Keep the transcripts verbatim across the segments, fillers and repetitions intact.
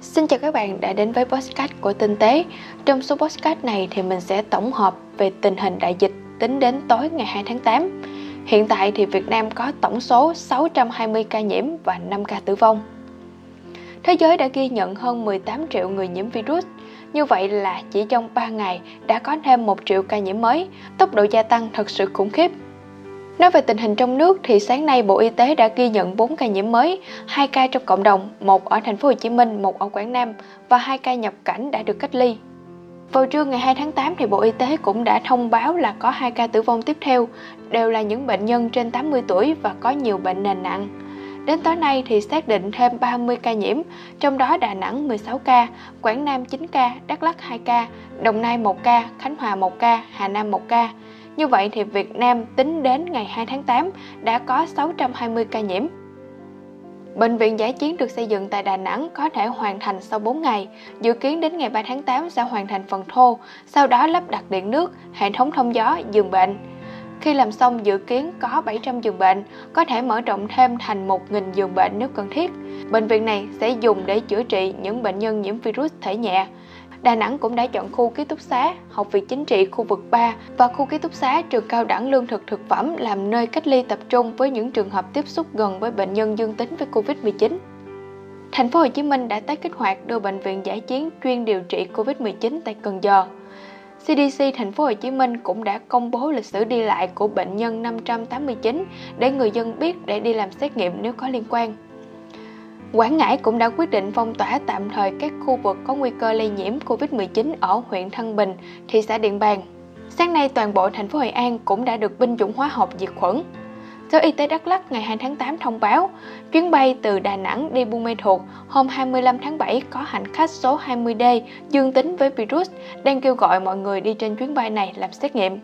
Xin chào các bạn đã đến với podcast của Tinh Tế. Trong số podcast này thì mình sẽ tổng hợp về tình hình đại dịch tính đến tối ngày hai tháng tám. Hiện tại thì Việt Nam có tổng số sáu trăm hai mươi ca nhiễm và năm ca tử vong. Thế giới đã ghi nhận hơn mười tám triệu người nhiễm virus. Như vậy là chỉ trong ba ngày đã có thêm một triệu ca nhiễm mới. Tốc độ gia tăng thật sự khủng khiếp. Nói về tình hình trong nước thì sáng nay Bộ Y tế đã ghi nhận bốn ca nhiễm mới, hai ca trong cộng đồng, một ở thành phố Hồ Chí Minh, một ở Quảng Nam và hai ca nhập cảnh đã được cách ly. Vào trưa ngày hai tháng tám thì Bộ Y tế cũng đã thông báo là có hai ca tử vong tiếp theo, đều là những bệnh nhân trên tám mươi tuổi và có nhiều bệnh nền nặng. Đến tối nay thì xác định thêm ba mươi ca nhiễm, trong đó Đà Nẵng mười sáu ca, Quảng Nam chín ca, Đắk Lắk hai ca, Đồng Nai một ca, Khánh Hòa một ca, Hà Nam một ca. Như vậy thì Việt Nam tính đến ngày hai tháng tám đã có sáu trăm hai mươi ca nhiễm. Bệnh viện giải chiến được xây dựng tại Đà Nẵng có thể hoàn thành sau bốn ngày, dự kiến đến ngày ba tháng tám sẽ hoàn thành phần thô, sau đó lắp đặt điện nước, hệ thống thông gió, giường bệnh. Khi làm xong dự kiến có bảy trăm giường bệnh, có thể mở rộng thêm thành một nghìn giường bệnh nếu cần thiết. Bệnh viện này sẽ dùng để chữa trị những bệnh nhân nhiễm virus thể nhẹ. Đà Nẵng cũng đã chọn khu ký túc xá, học viện chính trị khu vực ba và khu ký túc xá trường cao đẳng lương thực thực phẩm làm nơi cách ly tập trung với những trường hợp tiếp xúc gần với bệnh nhân dương tính với covid mười chín. Thành phố Hồ Chí Minh đã tái kích hoạt đưa bệnh viện giải chiến chuyên điều trị covid mười chín tại Cần Giờ. xê đê xê Thành phố Hồ Chí Minh cũng đã công bố lịch sử đi lại của bệnh nhân năm trăm tám mươi chín để người dân biết để đi làm xét nghiệm nếu có liên quan. Quảng Ngãi cũng đã quyết định phong tỏa tạm thời các khu vực có nguy cơ lây nhiễm covid mười chín ở huyện Thăng Bình, thị xã Điện Bàn. Sáng nay, toàn bộ thành phố Hội An cũng đã được binh chủng hóa học diệt khuẩn. Sở Y tế Đắk Lắk ngày hai tháng tám thông báo, chuyến bay từ Đà Nẵng đi Buôn Mê Thuột hôm hai mươi lăm tháng bảy có hành khách số hai mươi D dương tính với virus, đang kêu gọi mọi người đi trên chuyến bay này làm xét nghiệm.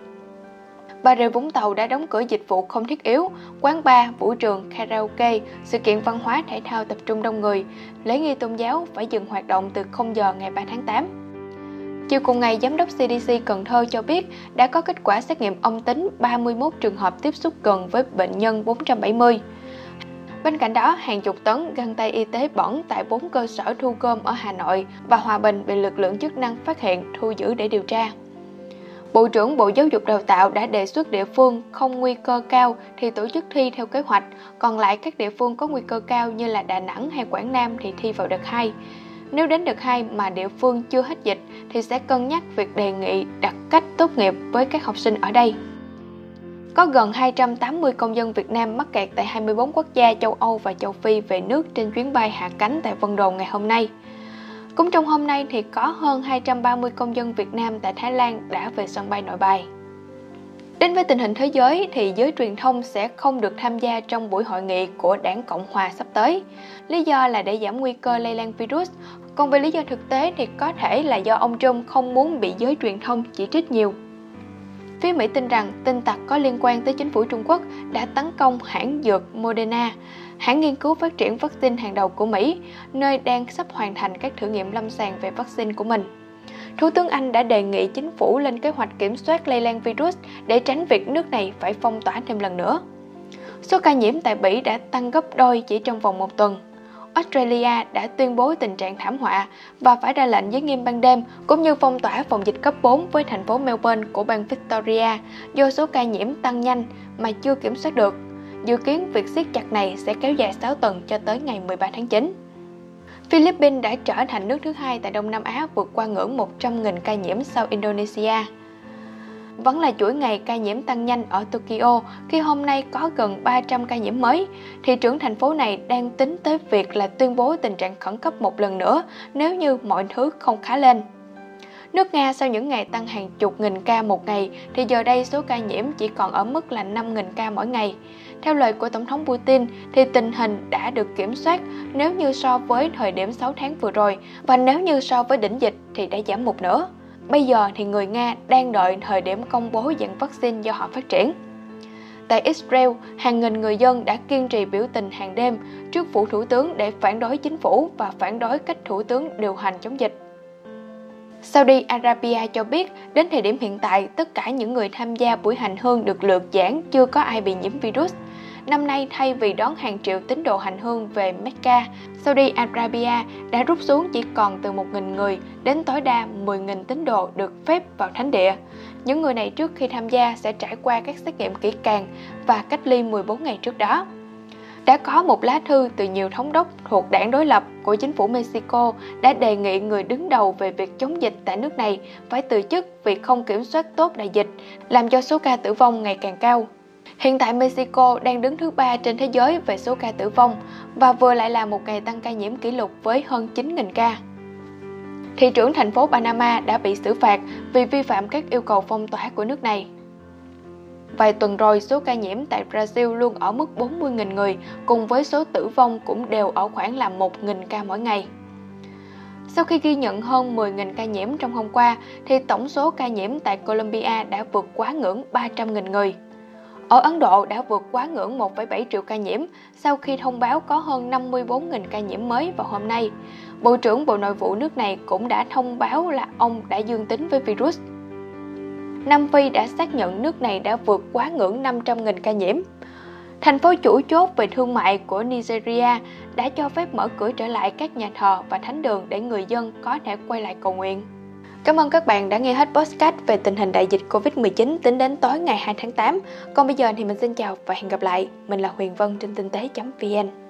Bà Rịa Vũng Tàu đã đóng cửa dịch vụ không thiết yếu, quán bar, vũ trường, karaoke, sự kiện văn hóa thể thao tập trung đông người, lễ nghi tôn giáo phải dừng hoạt động từ không giờ ngày ba tháng tám. Chiều cùng ngày, Giám đốc xê đê xê Cần Thơ cho biết đã có kết quả xét nghiệm âm tính ba mươi mốt trường hợp tiếp xúc gần với bệnh nhân bốn trăm bảy mươi. Bên cạnh đó, hàng chục tấn găng tay y tế bẩn tại bốn cơ sở thu gom ở Hà Nội và Hòa Bình bị lực lượng chức năng phát hiện thu giữ để điều tra. Bộ trưởng Bộ Giáo dục Đào tạo đã đề xuất địa phương không nguy cơ cao thì tổ chức thi theo kế hoạch, còn lại các địa phương có nguy cơ cao như là Đà Nẵng hay Quảng Nam thì thi vào đợt hai. Nếu đến đợt hai mà địa phương chưa hết dịch thì sẽ cân nhắc việc đề nghị đặt cách tốt nghiệp với các học sinh ở đây. Có gần hai trăm tám mươi công dân Việt Nam mắc kẹt tại hai mươi bốn quốc gia châu Âu và châu Phi về nước trên chuyến bay hạ cánh tại Vân Đồn ngày hôm nay. Cũng trong hôm nay thì có hơn hai trăm ba mươi công dân Việt Nam tại Thái Lan đã về sân bay Nội Bài. Đến với tình hình thế giới thì giới truyền thông sẽ không được tham gia trong buổi hội nghị của Đảng Cộng Hòa sắp tới. Lý do là để giảm nguy cơ lây lan virus, còn về lý do thực tế thì có thể là do ông Trump không muốn bị giới truyền thông chỉ trích nhiều. Phía Mỹ tin rằng tin tặc có liên quan tới chính phủ Trung Quốc đã tấn công hãng dược Moderna, hãng nghiên cứu phát triển vaccine hàng đầu của Mỹ, nơi đang sắp hoàn thành các thử nghiệm lâm sàng về vaccine của mình. Thủ tướng Anh đã đề nghị chính phủ lên kế hoạch kiểm soát lây lan virus để tránh việc nước này phải phong tỏa thêm lần nữa. Số ca nhiễm tại Bỉ đã tăng gấp đôi chỉ trong vòng một tuần. Australia đã tuyên bố tình trạng thảm họa và phải ra lệnh giới nghiêm ban đêm cũng như phong tỏa phòng dịch cấp bốn với thành phố Melbourne của bang Victoria do số ca nhiễm tăng nhanh mà chưa kiểm soát được. Dự kiến việc siết chặt này sẽ kéo dài sáu tuần cho tới ngày mười ba tháng chín. Philippines đã trở thành nước thứ hai tại Đông Nam Á vượt qua ngưỡng một trăm nghìn ca nhiễm sau Indonesia. Vẫn là chuỗi ngày ca nhiễm tăng nhanh ở Tokyo khi hôm nay có gần ba trăm ca nhiễm mới. Thị trưởng thành phố này đang tính tới việc là tuyên bố tình trạng khẩn cấp một lần nữa nếu như mọi thứ không khá lên. Nước Nga sau những ngày tăng hàng chục nghìn ca một ngày thì giờ đây số ca nhiễm chỉ còn ở mức là năm nghìn ca mỗi ngày. Theo lời của Tổng thống Putin thì tình hình đã được kiểm soát nếu như so với thời điểm sáu tháng vừa rồi và nếu như so với đỉnh dịch thì đã giảm một nửa. Bây giờ thì người Nga đang đợi thời điểm công bố dạng vaccine do họ phát triển. Tại Israel, hàng nghìn người dân đã kiên trì biểu tình hàng đêm trước phủ thủ tướng để phản đối chính phủ và phản đối cách thủ tướng điều hành chống dịch. Saudi Arabia cho biết, đến thời điểm hiện tại, tất cả những người tham gia buổi hành hương được lượt giảng chưa có ai bị nhiễm virus. năm nay thay vì đón hàng triệu tín đồ hành hương về Mecca, Saudi Arabia đã rút xuống chỉ còn từ một nghìn người đến tối đa mười nghìn tín đồ được phép vào thánh địa. Những người này trước khi tham gia sẽ trải qua các xét nghiệm kỹ càng và cách ly mười bốn ngày trước đó. Đã có một lá thư từ nhiều thống đốc thuộc đảng đối lập của chính phủ Mexico đã đề nghị người đứng đầu về việc chống dịch tại nước này phải từ chức vì không kiểm soát tốt đại dịch, làm cho số ca tử vong ngày càng cao. Hiện tại Mexico đang đứng thứ ba trên thế giới về số ca tử vong và vừa lại là một ngày tăng ca nhiễm kỷ lục với hơn chín nghìn ca. Thị trưởng thành phố Panama đã bị xử phạt vì vi phạm các yêu cầu phong tỏa của nước này. Vài tuần rồi, số ca nhiễm tại Brazil luôn ở mức bốn mươi nghìn người, cùng với số tử vong cũng đều ở khoảng là một nghìn ca mỗi ngày. Sau khi ghi nhận hơn mười nghìn ca nhiễm trong hôm qua, thì tổng số ca nhiễm tại Colombia đã vượt quá ngưỡng ba trăm nghìn người. Ở Ấn Độ đã vượt quá ngưỡng một phẩy bảy triệu ca nhiễm sau khi thông báo có hơn năm mươi bốn nghìn ca nhiễm mới vào hôm nay. Bộ trưởng Bộ Nội vụ nước này cũng đã thông báo là ông đã dương tính với virus. Nam Phi đã xác nhận nước này đã vượt quá ngưỡng năm trăm nghìn ca nhiễm. Thành phố chủ chốt về thương mại của Nigeria đã cho phép mở cửa trở lại các nhà thờ và thánh đường để người dân có thể quay lại cầu nguyện. Cảm ơn các bạn đã nghe hết podcast về tình hình đại dịch Covid mười chín tính đến tối ngày hai tháng tám. Còn bây giờ thì mình xin chào và hẹn gặp lại. Mình là Huyền Vân trên tinh tế chấm vn.